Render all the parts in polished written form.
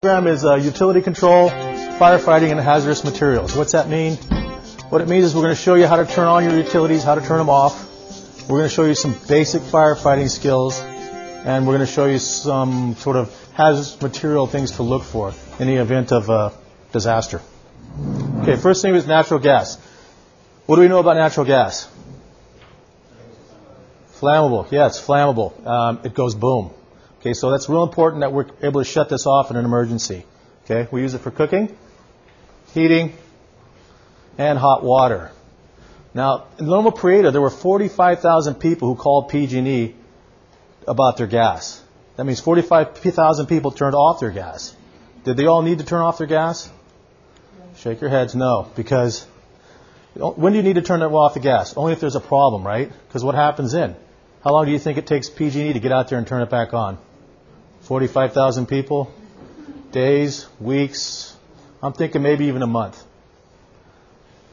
Program is utility control, firefighting, and hazardous materials. What's that mean? What it means is we're going to show you how to turn on your utilities, how to turn them off. We're going to show you some basic firefighting skills, and we're going to show you some sort of hazardous material things to look for in the event of a disaster. Okay, first thing is natural gas. What do we know about natural gas? Flammable. Yes, flammable. It goes boom. Okay, so that's real important that we're able to shut this off in an emergency. Okay, we use it for cooking, heating, and hot water. Now, in Loma Prieta, there were 45,000 people who called PG&E about their gas. That means 45,000 people turned off their gas. Did they all need to turn off their gas? Shake your heads, no, because when do you need to turn off the gas? Only if there's a problem, right? Because what happens then? How long do you think it takes PG&E to get out there and turn it back on? 45,000 people, days, weeks, I'm thinking maybe even a month.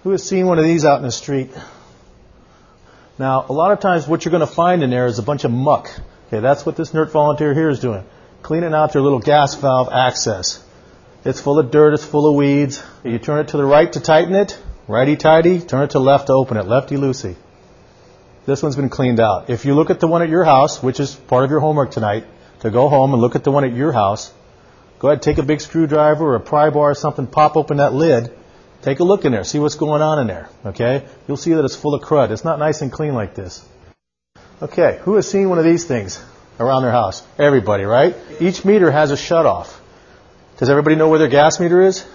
Who has seen one of these out in the street? Now, a lot of times what you're going to find in there is a bunch of muck. Okay, that's what this NERT volunteer here is doing, cleaning out their little gas valve access. It's full of dirt, it's full of weeds. You turn it to the right to tighten it, righty-tighty, turn it to left to open it, lefty-loosey. This one's been cleaned out. If you look at the one at your house, which is part of your homework tonight, to go home and look at the one at your house, go ahead, take a big screwdriver or a pry bar or something, pop open that lid, take a look in there, see what's going on in there, okay? You'll see that it's full of crud. It's not nice and clean like this. Okay, who has seen one of these things around their house? Everybody, right? Each meter has a shutoff. Does everybody know where their gas meter is?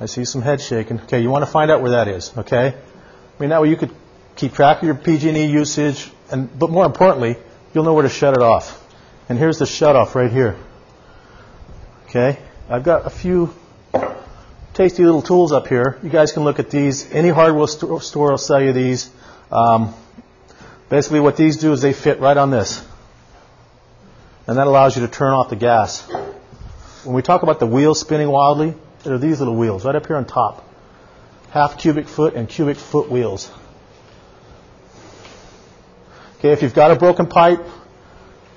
I see some head shaking. Okay, you want to find out where that is, okay? I mean, that way you could keep track of your PG&E usage, but more importantly, you'll know where to shut it off. And here's the shutoff right here. Okay, I've got a few tasty little tools up here. You guys can look at these. Any hardware store will sell you these. Basically, what these do is they fit right on this, and that allows you to turn off the gas. When we talk about the wheels spinning wildly, there are these little wheels right up here on top, half cubic foot and cubic foot wheels. Okay, if you've got a broken pipe,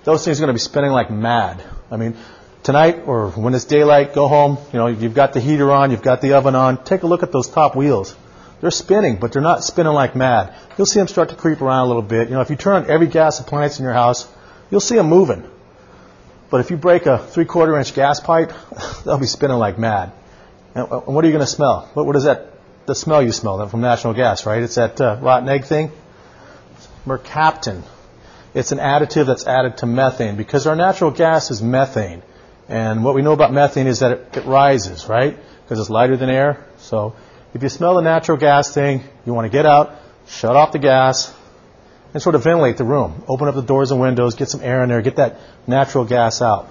those things are going to be spinning like mad. I mean, tonight or when it's daylight, go home, you know, you've got the heater on, you've got the oven on, take a look at those top wheels. They're spinning, but they're not spinning like mad. You'll see them start to creep around a little bit. You know, if you turn on every gas appliance in your house, you'll see them moving. But if you break a 3/4-inch gas pipe, they'll be spinning like mad. And what are you going to smell? What is that, the smell you smell from natural gas, right? It's that rotten egg thing. Mercaptan. It's an additive that's added to methane because our natural gas is methane, and what we know about methane is that it rises, right? Because it's lighter than air. So if you smell the natural gas thing, you want to get out, shut off the gas, and sort of ventilate the room. Open up the doors and windows, get some air in there, get that natural gas out.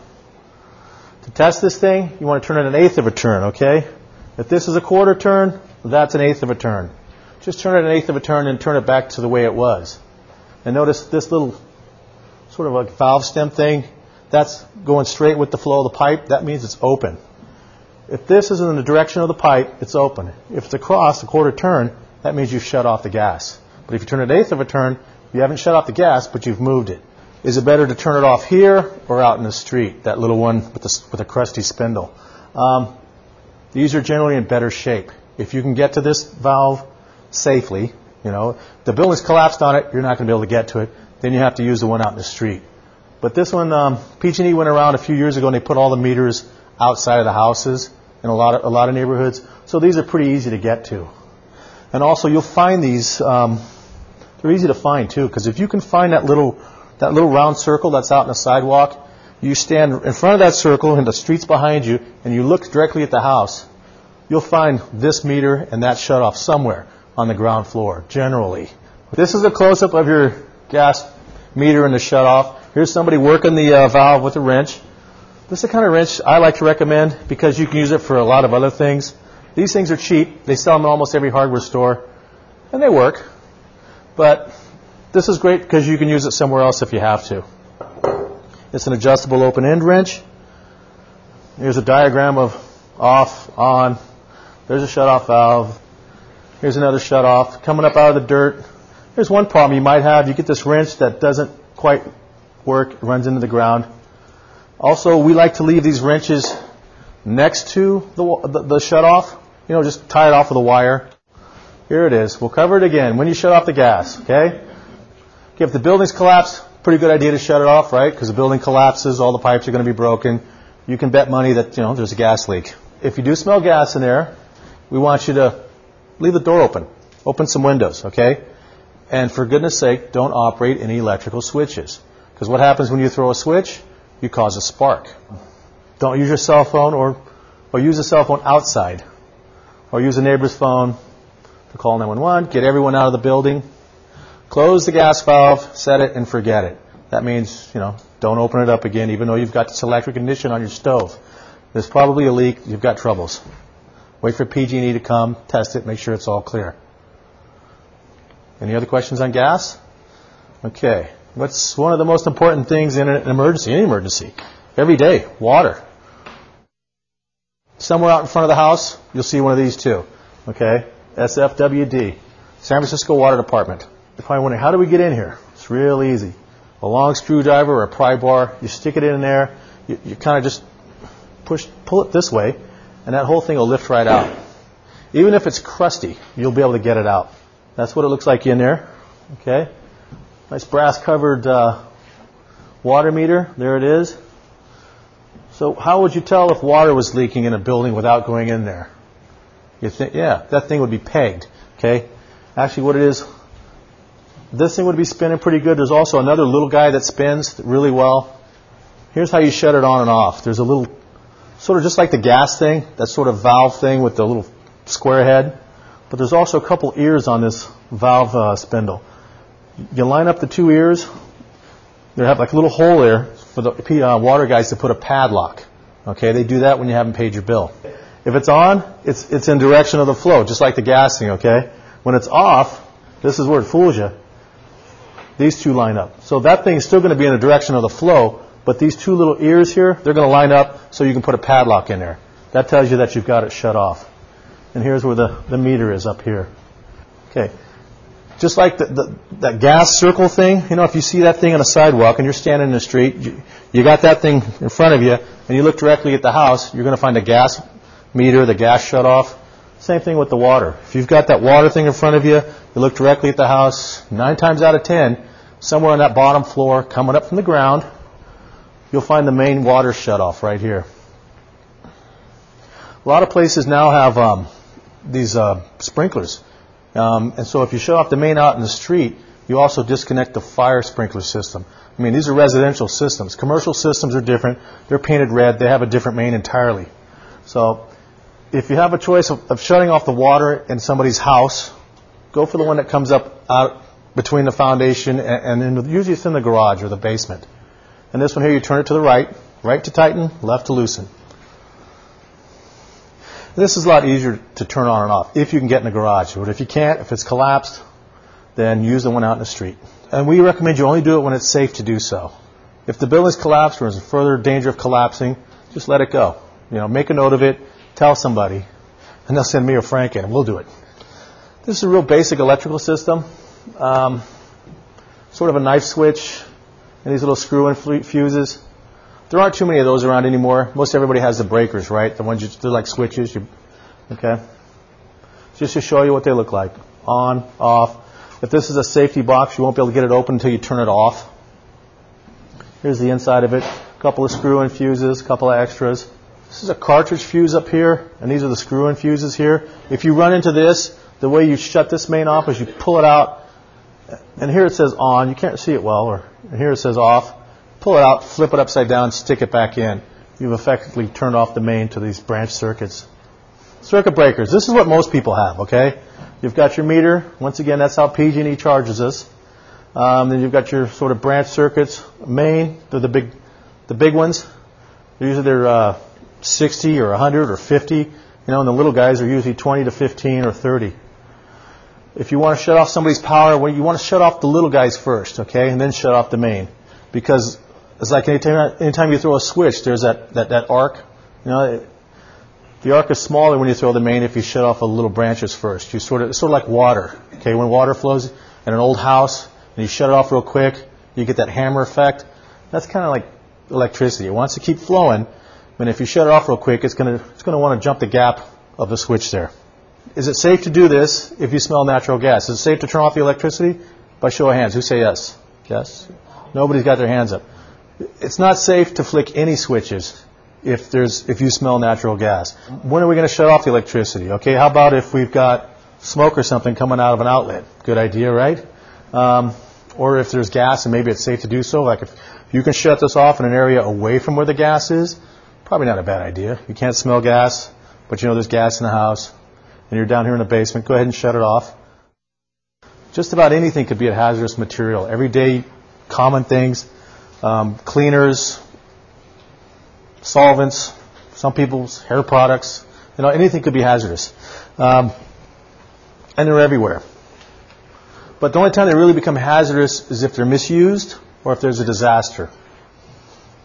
To test this thing, you want to turn it 1/8 of a turn, okay? If this is a 1/4 turn, that's 1/8 of a turn. Just turn it 1/8 of a turn and turn it back to the way it was. And notice this little sort of like valve stem thing, that's going straight with the flow of the pipe. That means it's open. If this is in the direction of the pipe, it's open. If it's across a 1/4 turn, that means you've shut off the gas. But if you turn it 1/8 of a turn, you haven't shut off the gas, but you've moved it. Is it better to turn it off here or out in the street, that little one with a crusty spindle? These are generally in better shape. If you can get to this valve safely, you know, the building's collapsed on it, you're not going to be able to get to it. Then you have to use the one out in the street. But this one, PG&E went around a few years ago and they put all the meters outside of the houses in a lot of neighborhoods. So these are pretty easy to get to. And also you'll find these, they're easy to find too, because if you can find that little round circle that's out in the sidewalk, you stand in front of that circle and the street's behind you and you look directly at the house, you'll find this meter and that shutoff somewhere on the ground floor, generally. This is a close-up of your gas meter and the shutoff. Here's somebody working the valve with a wrench. This is the kind of wrench I like to recommend because you can use it for a lot of other things. These things are cheap. They sell them in almost every hardware store, and they work. But this is great because you can use it somewhere else if you have to. It's an adjustable open-end wrench. Here's a diagram of off, on. There's a shutoff valve. Here's another shutoff coming up out of the dirt. Here's one problem you might have. You get this wrench that doesn't quite work, runs into the ground. Also, we like to leave these wrenches next to the shutoff, you know, just tie it off with a wire. Here it is. We'll cover it again when you shut off the gas, okay? If the building's collapsed, pretty good idea to shut it off, right? Because the building collapses, all the pipes are going to be broken. You can bet money that, you know, there's a gas leak. If you do smell gas in there, we want you to leave the door open. Open some windows, okay? And for goodness sake, don't operate any electrical switches. Because what happens when you throw a switch? You cause a spark. Don't use your cell phone or use a cell phone outside. Or use a neighbor's phone to call 911, get everyone out of the building. Close the gas valve, set it, and forget it. That means, you know, don't open it up again, even though you've got this electric ignition on your stove. There's probably a leak. You've got troubles. Wait for PG&E to come, test it, make sure it's all clear. Any other questions on gas? Okay. What's one of the most important things in an emergency, any emergency? Every day, water. Somewhere out in front of the house, you'll see one of these too. Okay? SFWD, San Francisco Water Department. You're probably wondering, how do we get in here? It's real easy. A long screwdriver or a pry bar, you stick it in there, you kind of just pull it this way, and that whole thing will lift right out. Even if it's crusty, you'll be able to get it out. That's what it looks like in there. Okay, nice brass-covered water meter. There it is. So how would you tell if water was leaking in a building without going in there? You think, yeah, that thing would be pegged. Okay, actually, what it is. This thing would be spinning pretty good. There's also another little guy that spins really well. Here's how you shut it on and off. There's a little, sort of just like the gas thing, that sort of valve thing with the little square head. But there's also a couple ears on this valve spindle. You line up the two ears. They have like a little hole there for the water guys to put a padlock. Okay, they do that when you haven't paid your bill. If it's on, it's in direction of the flow, just like the gas thing, okay? When it's off, this is where it fools you. These two line up. So that thing's still going to be in the direction of the flow, but these two little ears here, they're going to line up so you can put a padlock in there. That tells you that you've got it shut off. And here's where the meter is up here. Okay. Just like that gas circle thing, you know, if you see that thing on a sidewalk and you're standing in the street, you got that thing in front of you, and you look directly at the house, you're going to find a gas meter, the gas shutoff. Same thing with the water. If you've got that water thing in front of you, you look directly at the house, 9 times out of 10, somewhere on that bottom floor, coming up from the ground, you'll find the main water shutoff right here. A lot of places now have these sprinklers. And so if you shut off the main out in the street, you also disconnect the fire sprinkler system. I mean, these are residential systems. Commercial systems are different. They're painted red. They have a different main entirely. So if you have a choice of shutting off the water in somebody's house, go for the one that comes up out between the foundation and usually it's in the garage or the basement. And this one here, you turn it to the right to tighten, left to loosen. This is a lot easier to turn on and off if you can get in the garage. But if you can't, if it's collapsed, then use the one out in the street. And we recommend you only do it when it's safe to do so. If the building's collapsed or is in further danger of collapsing, just let it go. You know, make a note of it. Tell somebody, and they'll send me or Frank in, and we'll do it. This is a real basic electrical system, sort of a knife switch and these little screw-in fuses. There aren't too many of those around anymore. Most everybody has the breakers, right? The ones they're like switches. Okay, just to show you what they look like, on, off. If this is a safety box, you won't be able to get it open until you turn it off. Here's the inside of it. A couple of screw-in fuses, a couple of extras. This is a cartridge fuse up here, and these are the screw-in fuses here. If you run into this, the way you shut this main off is you pull it out, and here it says on. You can't see it well, and here it says off. Pull it out, flip it upside down, stick it back in. You've effectively turned off the main to these branch circuits. Circuit breakers. This is what most people have, okay? You've got your meter. Once again, that's how PG&E charges us. Then you've got your sort of branch circuits. Main, they're the big ones. Usually they're 60 or 100 or 50, you know, and the little guys are usually 20 to 15 or 30. If you want to shut off somebody's power, well, you want to shut off the little guys first, okay, and then shut off the main, because it's like anytime you throw a switch, there's that arc. You know, the arc is smaller when you throw the main if you shut off the little branches first. You it's sort of like water, okay. When water flows in an old house and you shut it off real quick, you get that hammer effect. That's kind of like electricity. It wants to keep flowing. And if you shut it off real quick, it's going to want to jump the gap of the switch there. Is it safe to do this if you smell natural gas? Is it safe to turn off the electricity? By show of hands, who say yes? Yes? Nobody's got their hands up. It's not safe to flick any switches if you smell natural gas. When are we going to shut off the electricity? Okay, how about if we've got smoke or something coming out of an outlet? Good idea, right? Or if there's gas and maybe it's safe to do so. Like if you can shut this off in an area away from where the gas is, probably not a bad idea. You can't smell gas, but you know there's gas in the house, and you're down here in the basement, go ahead and shut it off. Just about anything could be a hazardous material. Everyday common things, cleaners, solvents, some people's hair products, anything could be hazardous. And they're everywhere. But the only time they really become hazardous is if they're misused or if there's a disaster.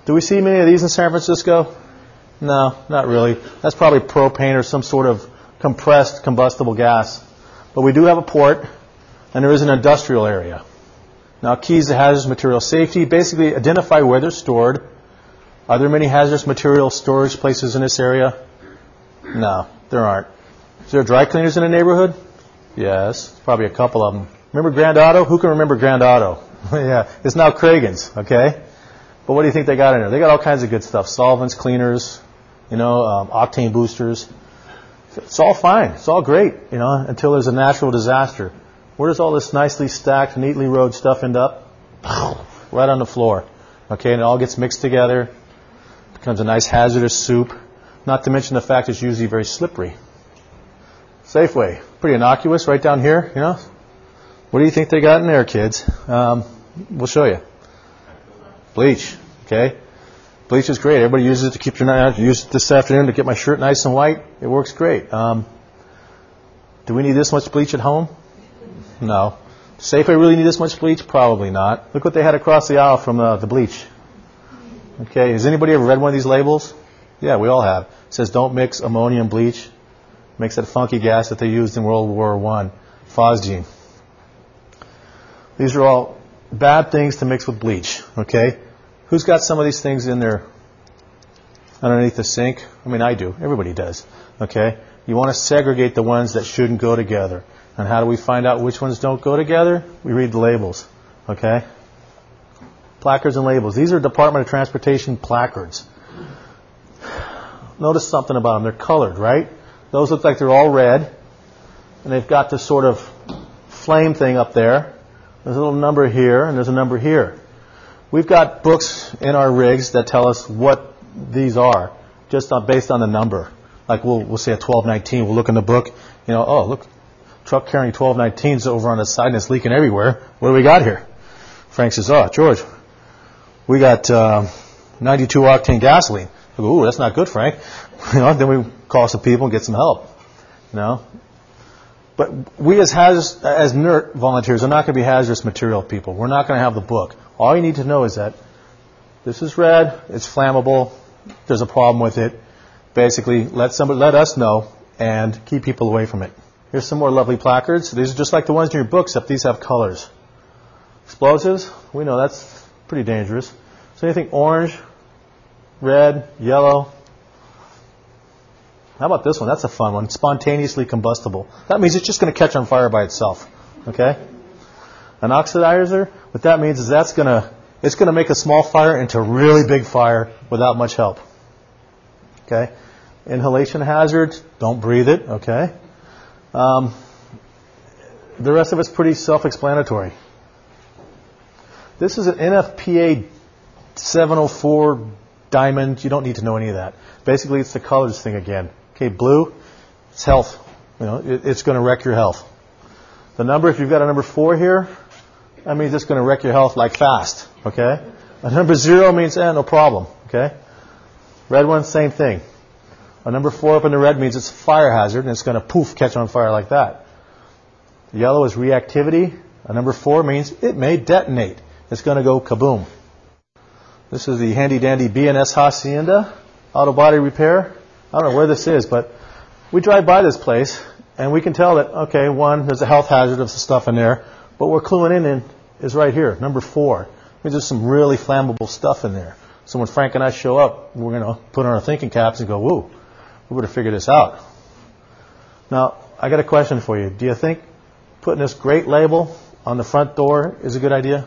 Do we see many of these in San Francisco? No, not really. That's probably propane or some sort of compressed combustible gas. But we do have a port, and there is an industrial area. Now, keys to hazardous material safety. Basically, identify where they're stored. Are there many hazardous material storage places in this area? No, there aren't. Is there dry cleaners in the neighborhood? Yes, probably a couple of them. Remember Grand Auto? Who can remember Grand Auto? Yeah, it's now Kragen's, okay? But what do you think they got in there? They got all kinds of good stuff. Solvents, cleaners, octane boosters. It's all fine. It's all great, until there's a natural disaster. Where does all this nicely stacked, neatly rolled stuff end up? Right on the floor. Okay, and it all gets mixed together. Becomes a nice hazardous soup. Not to mention the fact it's usually very slippery. Safeway, pretty innocuous right down here, What do you think they got in there, kids? We'll show you. Bleach, okay? Bleach is great. Everybody uses it to keep their night. I used it this afternoon to get my shirt nice and white. It works great. Do we need this much bleach at home? No. Safeway really need this much bleach? Probably not. Look what they had across the aisle from the bleach. Okay, has anybody ever read one of these labels? Yeah, we all have. It says don't mix ammonia and bleach. It makes that funky gas that they used in World War I, phosgene. These are all bad things to mix with bleach, okay? Who's got some of these things in there underneath the sink? I mean, I do. Everybody does, okay? You want to segregate the ones that shouldn't go together. And how do we find out which ones don't go together? We read the labels, okay? Placards and labels. These are Department of Transportation placards. Notice something about them. They're colored, right? Those look like they're all red, and they've got this sort of flame thing up there. There's a little number here, and there's a number here. We've got books in our rigs that tell us what these are, just based on the number. Like we'll say a 1219. We'll look in the book. Oh, look, truck carrying 1219s over on the side, and it's leaking everywhere. What do we got here? Frank says, George, we got 92 octane gasoline. I go, ooh, that's not good, Frank. Then we call some people and get some help. But we as NERT volunteers are not going to be hazardous material people. We're not going to have the book. All you need to know is that this is red, it's flammable, there's a problem with it. Basically, let us know and keep people away from it. Here's some more lovely placards. These are just like the ones in your books, except these have colors. Explosives, we know that's pretty dangerous. So anything orange, red, yellow. How about this one? That's a fun one. Spontaneously combustible. That means it's just going to catch on fire by itself. Okay? An oxidizer, what that means is it's going to make a small fire into a really big fire without much help. Okay? Inhalation hazard, don't breathe it. Okay? The rest of it's pretty self-explanatory. This is an NFPA 704 diamond. You don't need to know any of that. Basically, it's the colors thing again. Okay, blue, it's health. It's going to wreck your health. The number, if you've got a number 4 here, that means it's going to wreck your health like fast. Okay? A number 0 means, no problem. Okay? Red one, same thing. A number 4 up in the red means it's a fire hazard, and it's going to poof, catch on fire like that. Yellow is reactivity. A number 4 means it may detonate. It's going to go kaboom. This is the handy-dandy B&S Hacienda auto body repair. I don't know where this is, but we drive by this place, and we can tell that, okay, 1, there's a health hazard of some stuff in there, but we're cluing in is right here, number 4. I mean, there's some really flammable stuff in there. So when Frank and I show up, we're going to put on our thinking caps and go, whoa, we better figure this out. Now, I got a question for you. Do you think putting this great label on the front door is a good idea?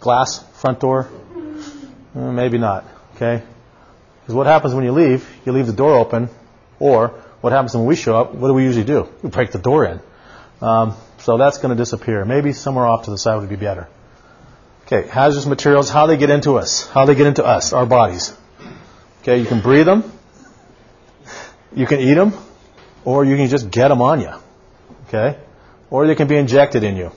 Glass front door? Maybe not, okay? Because what happens when you leave the door open, or what happens when we show up, what do we usually do? We break the door in. So that's going to disappear. Maybe somewhere off to the side would be better. Okay, hazardous materials, how they get into us. How they get into us, our bodies. Okay, you can breathe them, you can eat them, or you can just get them on you. Okay? Or they can be injected in you.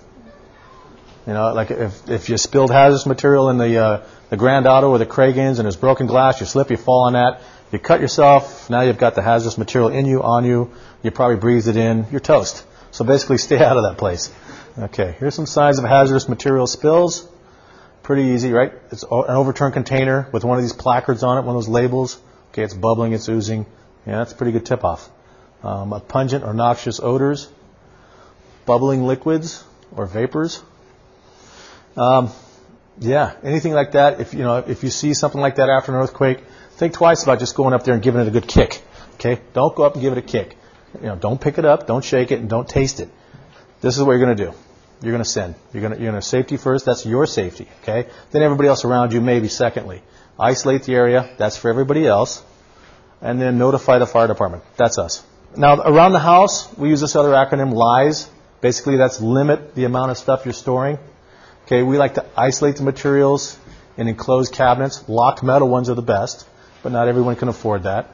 You know, like if you spilled hazardous material in the Grand Auto or the Kragens and there's broken glass, you slip, you fall on that, you cut yourself, now you've got the hazardous material in you, on you, you probably breathed it in, you're toast. So basically stay out of that place. Okay, here's some signs of hazardous material spills. Pretty easy, right? It's an overturned container with one of these placards on it, one of those labels. Okay, it's bubbling, it's oozing. Yeah, that's a pretty good tip-off. A pungent or noxious odors, bubbling liquids or vapors. Yeah, anything like that. If you see something like that after an earthquake, think twice about just going up there and giving it a good kick. Okay, don't go up and give it a kick. You know, don't pick it up, don't shake it, and don't taste it. This is what you're going to do. You're going to send. You're going to safety first. That's your safety. Okay. Then everybody else around you maybe secondly. Isolate the area. That's for everybody else. And then notify the fire department. That's us. Now around the house, we use this other acronym, LIES. Basically, that's limit the amount of stuff you're storing. Okay. We like to isolate the materials in enclosed cabinets. Locked metal ones are the best, but not everyone can afford that.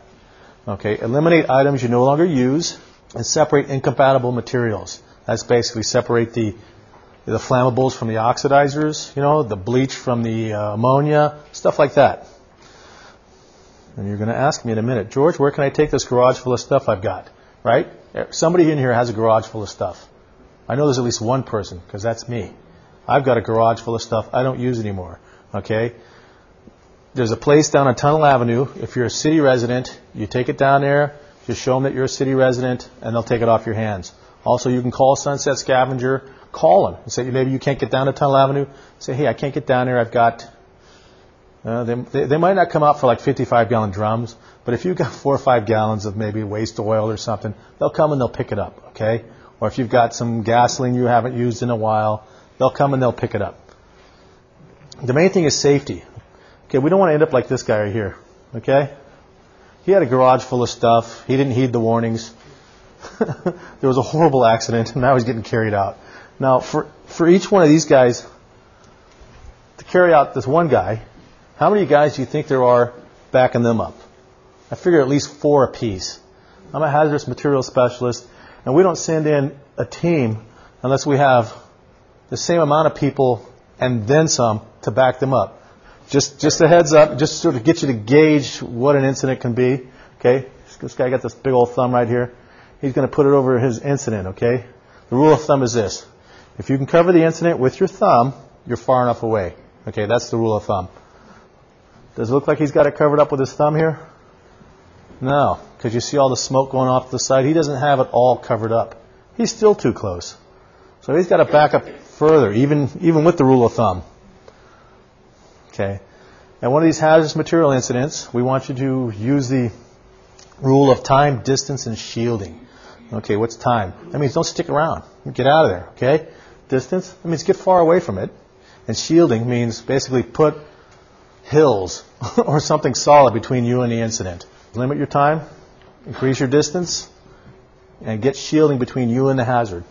Okay. Eliminate items you no longer use and separate incompatible materials. That's basically separate the flammables from the oxidizers, you know, the bleach from the ammonia, stuff like that. And you're going to ask me in a minute, George, where can I take this garage full of stuff I've got, right? Somebody in here has a garage full of stuff. I know there's at least one person, because that's me. I've got a garage full of stuff I don't use anymore, okay? There's a place down on Tunnel Avenue. If you're a city resident, you take it down there, just show them that you're a city resident, and they'll take it off your hands. Also, you can call Sunset Scavenger. Call them and say, maybe you can't get down to Tunnel Avenue. Say, hey, I can't get down there. I've got, they might not come out for like 55-gallon drums, but if you've got 4 or 5 gallons of maybe waste oil or something, they'll come and they'll pick it up, okay? Or if you've got some gasoline you haven't used in a while, they'll come and they'll pick it up. The main thing is safety. Okay, we don't want to end up like this guy right here, okay? He had a garage full of stuff. He didn't heed the warnings. There was a horrible accident, and now he's getting carried out. Now, for each one of these guys, to carry out this one guy, how many guys do you think there are backing them up? I figure at least 4 apiece. I'm a hazardous material specialist, and we don't send in a team unless we have the same amount of people and then some to back them up. Just a heads up, just sort of get you to gauge what an incident can be. Okay, this guy got this big old thumb right here. He's going to put it over his incident, okay? The rule of thumb is this. If you can cover the incident with your thumb, you're far enough away. Okay, that's the rule of thumb. Does it look like he's got it covered up with his thumb here? No, because you see all the smoke going off to the side. He doesn't have it all covered up. He's still too close. So he's got to back up further, even with the rule of thumb. Okay. And one of these hazardous material incidents, we want you to use the rule of time, distance, and shielding. Okay, what's time? That means don't stick around. Get out of there, okay? Distance, that means get far away from it. And shielding means basically put hills or something solid between you and the incident. Limit your time, increase your distance, and get shielding between you and the hazard.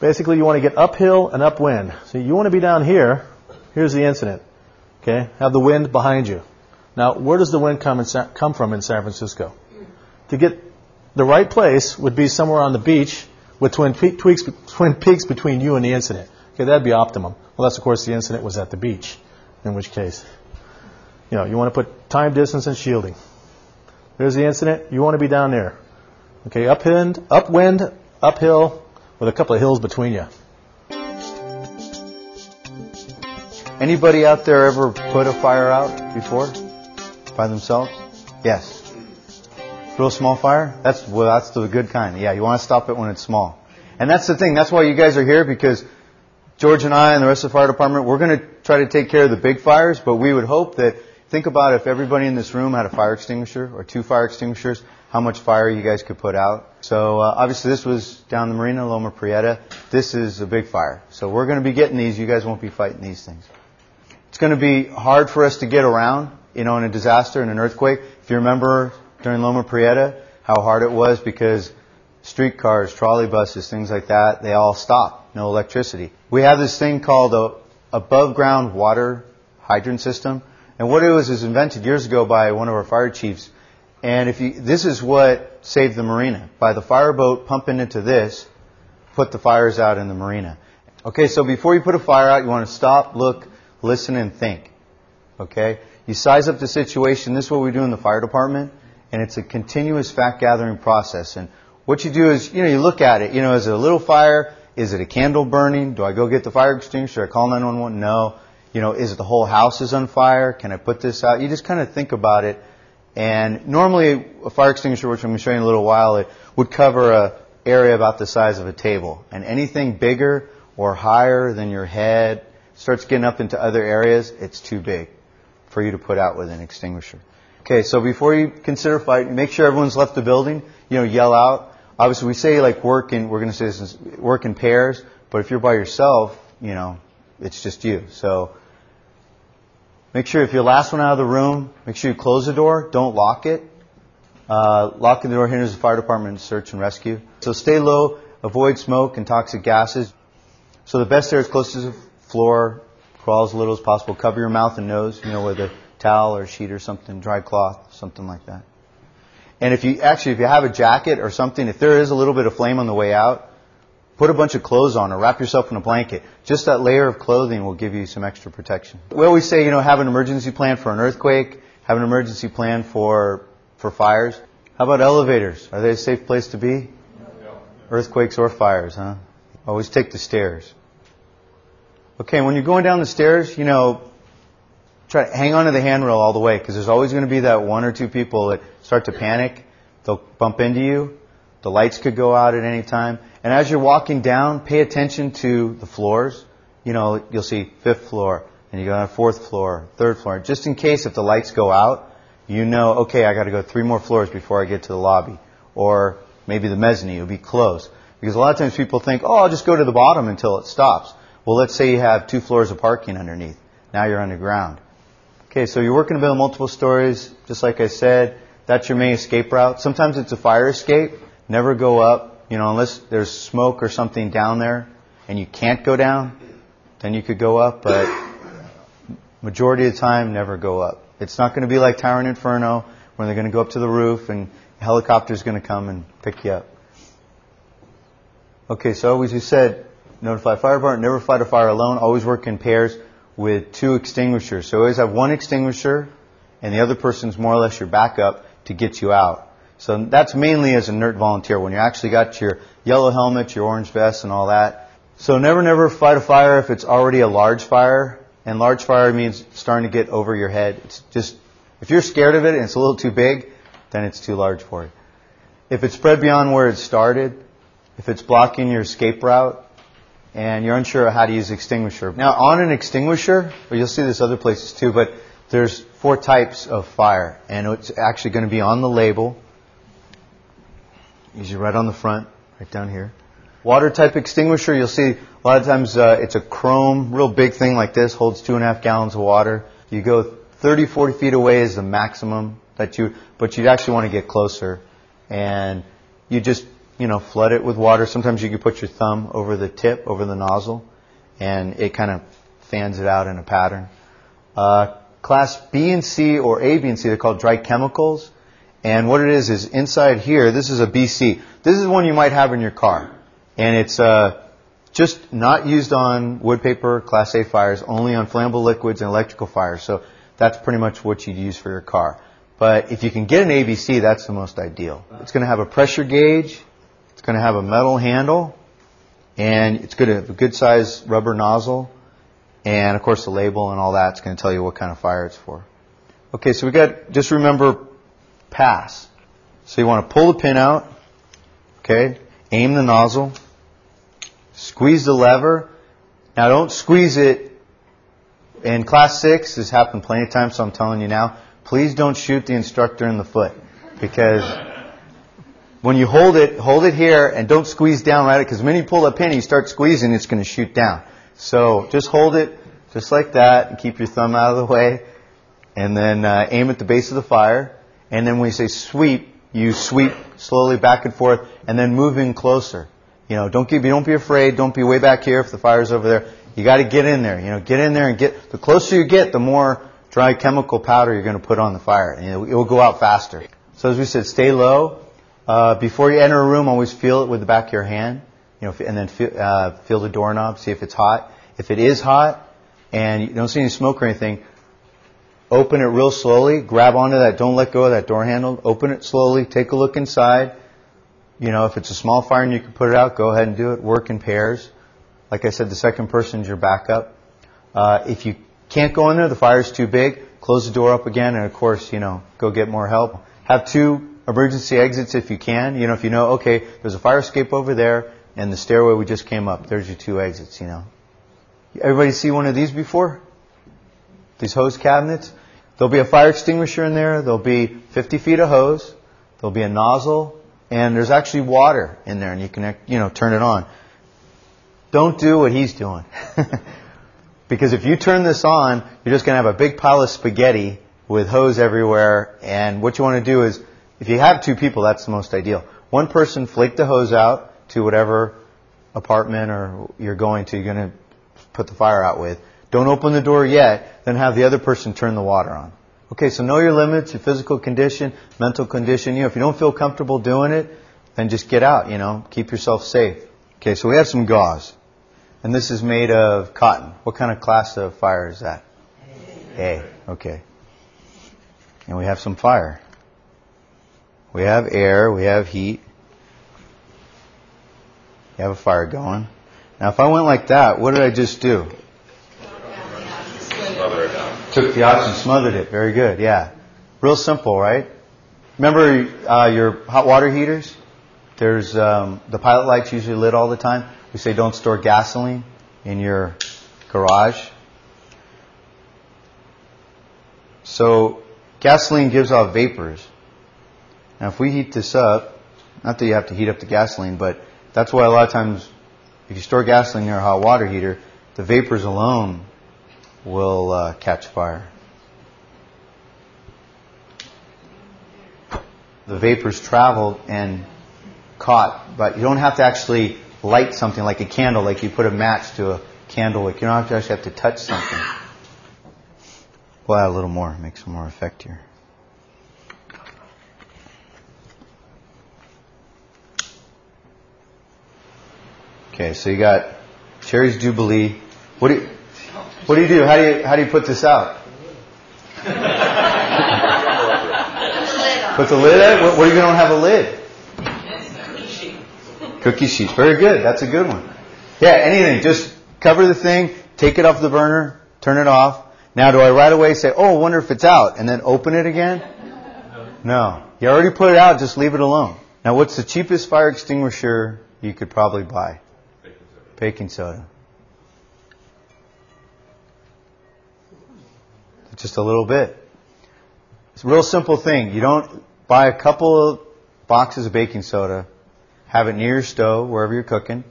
Basically, you want to get uphill and upwind. So you want to be down here. Here's the incident, okay? Have the wind behind you. Now, where does the wind come from in San Francisco? To get the right place would be somewhere on the beach with Twin Peaks between you and the incident. Okay, that'd be optimum. Unless, of course, the incident was at the beach, in which case, you know, you want to put time, distance, and shielding. There's the incident. You want to be down there. Okay, upwind, uphill, with a couple of hills between you. Anybody out there ever put a fire out before by themselves? Yes. Real small fire? That's the good kind. Yeah, you want to stop it when it's small. And that's the thing. That's why you guys are here, because George and I and the rest of the fire department, we're going to try to take care of the big fires, but we would hope that, think about if everybody in this room had a fire extinguisher or two fire extinguishers, how much fire you guys could put out. So obviously this was down the Marina, Loma Prieta. This is a big fire. So we're going to be getting these. You guys won't be fighting these things. It's going to be hard for us to get around, you know, in a disaster, in an earthquake. If you remember during Loma Prieta, how hard it was because streetcars, trolley buses, things like that, they all stopped. No electricity. We have this thing called a above-ground water hydrant system. And what it was invented years ago by one of our fire chiefs. And this is what saved the marina. By the fireboat pumping into this, put the fires out in the marina. Okay, so before you put a fire out, you want to stop, look, listen, and think. Okay? You size up the situation. This is what we do in the fire department. And it's a continuous fact-gathering process. And what you do is, you know, you look at it. You know, is it a little fire? Is it a candle burning? Do I go get the fire extinguisher? Do I call 911? No. You know, is it the whole house is on fire? Can I put this out? You just kind of think about it. And normally a fire extinguisher, which I'm going to show you in a little while, it would cover a area about the size of a table. And anything bigger or higher than your head starts getting up into other areas, it's too big for you to put out with an extinguisher. Okay, so before you consider fighting, make sure everyone's left the building. You know, yell out. Obviously, we say like work in pairs, but if you're by yourself, you know, it's just you. So make sure if you're the last one out of the room, make sure you close the door. Don't lock it. Locking the door hinders the fire department search and rescue. So stay low, avoid smoke and toxic gases. So the best air is close to the floor, crawl as little as possible. Cover your mouth and nose, you know, with a towel or sheet or something, dry cloth, something like that. And if you have a jacket or something, if there is a little bit of flame on the way out, put a bunch of clothes on or wrap yourself in a blanket. Just that layer of clothing will give you some extra protection. We always say, you know, have an emergency plan for an earthquake, have an emergency plan for fires. How about elevators? Are they a safe place to be? No. Earthquakes or fires, huh? Always take the stairs. Okay, when you're going down the stairs, you know, try to hang on to the handrail all the way because there's always going to be that one or two people that start to panic. They'll bump into you. The lights could go out at any time. And as you're walking down, pay attention to the floors. You know, you'll see 5th floor, and you go on 4th floor, 3rd floor. Just in case if the lights go out, you know, okay, I got to go 3 more floors before I get to the lobby. Or maybe the mezzanine will be closed. Because a lot of times people think, oh, I'll just go to the bottom until it stops. Well, let's say you have 2 floors of parking underneath. Now you're underground. Okay, so you're working about multiple stories, just like I said. That's your main escape route. Sometimes it's a fire escape. Never go up, you know, unless there's smoke or something down there and you can't go down, then you could go up, but majority of the time, never go up. It's not going to be like Towering Inferno when they're going to go up to the roof and a helicopter's going to come and pick you up. Okay, so as you said, notify fire department, never fight a fire alone, always work in pairs with 2 extinguishers. So always have one extinguisher and the other person's more or less your backup to get you out. So that's mainly as a NERT volunteer, when you actually got your yellow helmet, your orange vest, and all that. So never fight a fire if it's already a large fire. And large fire means starting to get over your head. It's just, if you're scared of it and it's a little too big, then it's too large for you. If it's spread beyond where it started, if it's blocking your escape route, and you're unsure of how to use extinguisher. Now, on an extinguisher, well, you'll see this other places too, but there's 4 types of fire. And it's actually going to be on the label. Usually right on the front, right down here. Water type extinguisher, you'll see a lot of times it's a chrome, real big thing like this, holds 2.5 gallons of water. You go 30, 40 feet away is the maximum but you'd actually want to get closer. And you just, you know, flood it with water. Sometimes you can put your thumb over the tip, over the nozzle, and it kind of fans it out in a pattern. Class B and C or A, B and C, they're called dry chemicals. And what it is inside here, this is a BC. This is one you might have in your car. And it's just not used on wood, paper, Class A fires, only on flammable liquids and electrical fires. So that's pretty much what you'd use for your car. But if you can get an ABC, that's the most ideal. It's going to have a pressure gauge. It's going to have a metal handle. And it's going to have a good size rubber nozzle. And, of course, the label and all that's going to tell you what kind of fire it's for. Okay, so we got, just remember, pass. So you want to pull the pin out, okay, aim the nozzle, squeeze the lever. Now don't squeeze it In class 6, this happened plenty of times, so I'm telling you now, please don't shoot the instructor in the foot. Because when you hold it here and don't squeeze down right, because the minute you pull that pin, you start squeezing, it's going to shoot down. So just hold it just like that and keep your thumb out of the way. And then aim at the base of the fire. And then when you say sweep, you sweep slowly back and forth and then move in closer. You know, don't be afraid. Don't be way back here if the fire's over there. You got to get in there. You know, get in there and get, the closer you get, the more dry chemical powder you're going to put on the fire. And it will go out faster. So as we said, stay low. Before you enter a room, always feel it with the back of your hand. You know, and then feel the doorknob, see if it's hot. If it is hot and you don't see any smoke or anything, open it real slowly. Grab onto that. Don't let go of that door handle. Open it slowly. Take a look inside. You know, if it's a small fire and you can put it out, go ahead and do it. Work in pairs. Like I said, the second person's your backup. If you can't go in there, the fire's too big, close the door up again, and of course, you know, go get more help. Have two emergency exits if you can. You know, if you know, okay, there's a fire escape over there, and the stairway we just came up. There's your two exits, you know. Everybody see one of these before? These hose cabinets? There'll be a fire extinguisher in there. There'll be 50 feet of hose. There'll be a nozzle. And there's actually water in there, and you can, you know, turn it on. Don't do what he's doing. Because if you turn this on, you're just going to have a big pile of spaghetti with hose everywhere. And what you want to do is, if you have two people, that's the most ideal. One person flake the hose out to whatever apartment or you're going to put the fire out with. Don't open the door yet, then have the other person turn the water on. Okay, so know your limits, your physical condition, mental condition. You know, if you don't feel comfortable doing it, then just get out, you know. Keep yourself safe. Okay, so we have some gauze. And this is made of cotton. What kind of class of fire is that? A. Okay. And we have some fire. We have air, we have heat. You have a fire going. Now, if I went like that, what did I just do? Took the oxygen, smothered it. Very good, yeah. Real simple, right? Remember your hot water heaters? There's the pilot lights usually lit all the time. We say don't store gasoline in your garage. So gasoline gives off vapors. Now if we heat this up, not that you have to heat up the gasoline, but that's why a lot of times if you store gasoline near a hot water heater, the vapors alone will catch fire. The vapors traveled and caught, but you don't have to actually light something like a candle, like you put a match to a candle wick. You don't actually have to touch something. We'll add a little more, make some more effect here. Okay, so you got Cherry's Jubilee. What do you do? How do you put this out? Put the lid on? What are you going to have a lid? Cookie sheets. Very good. That's a good one. Yeah, anything. Just cover the thing, take it off the burner, turn it off. Now, do I right away say, oh, I wonder if it's out, and then open it again? No. You already put it out. Just leave it alone. Now, what's the cheapest fire extinguisher you could probably buy? Baking soda. Just a little bit. It's a real simple thing. You don't buy a couple of boxes of baking soda, have it near your stove, wherever you're cooking,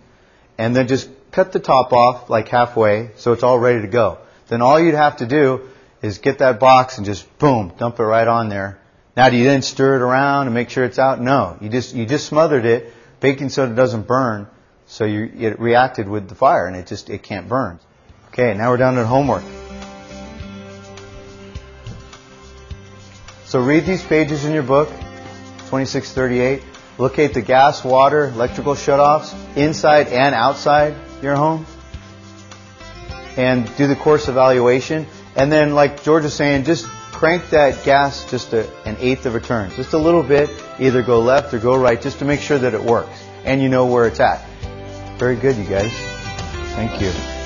and then just cut the top off like halfway so it's all ready to go. Then all you'd have to do is get that box and just, boom, dump it right on there. Now, do you then stir it around and make sure it's out? No. You just smothered it. Baking soda doesn't burn, so it reacted with the fire, and it can't burn. Okay, now we're down to homework. So read these pages in your book, 2638. Locate the gas, water, electrical shutoffs inside and outside your home. And do the course evaluation. And then, like George was saying, just crank that gas just an eighth of a turn. Just a little bit. Either go left or go right just to make sure that it works. And you know where it's at. Very good, you guys. Thank you.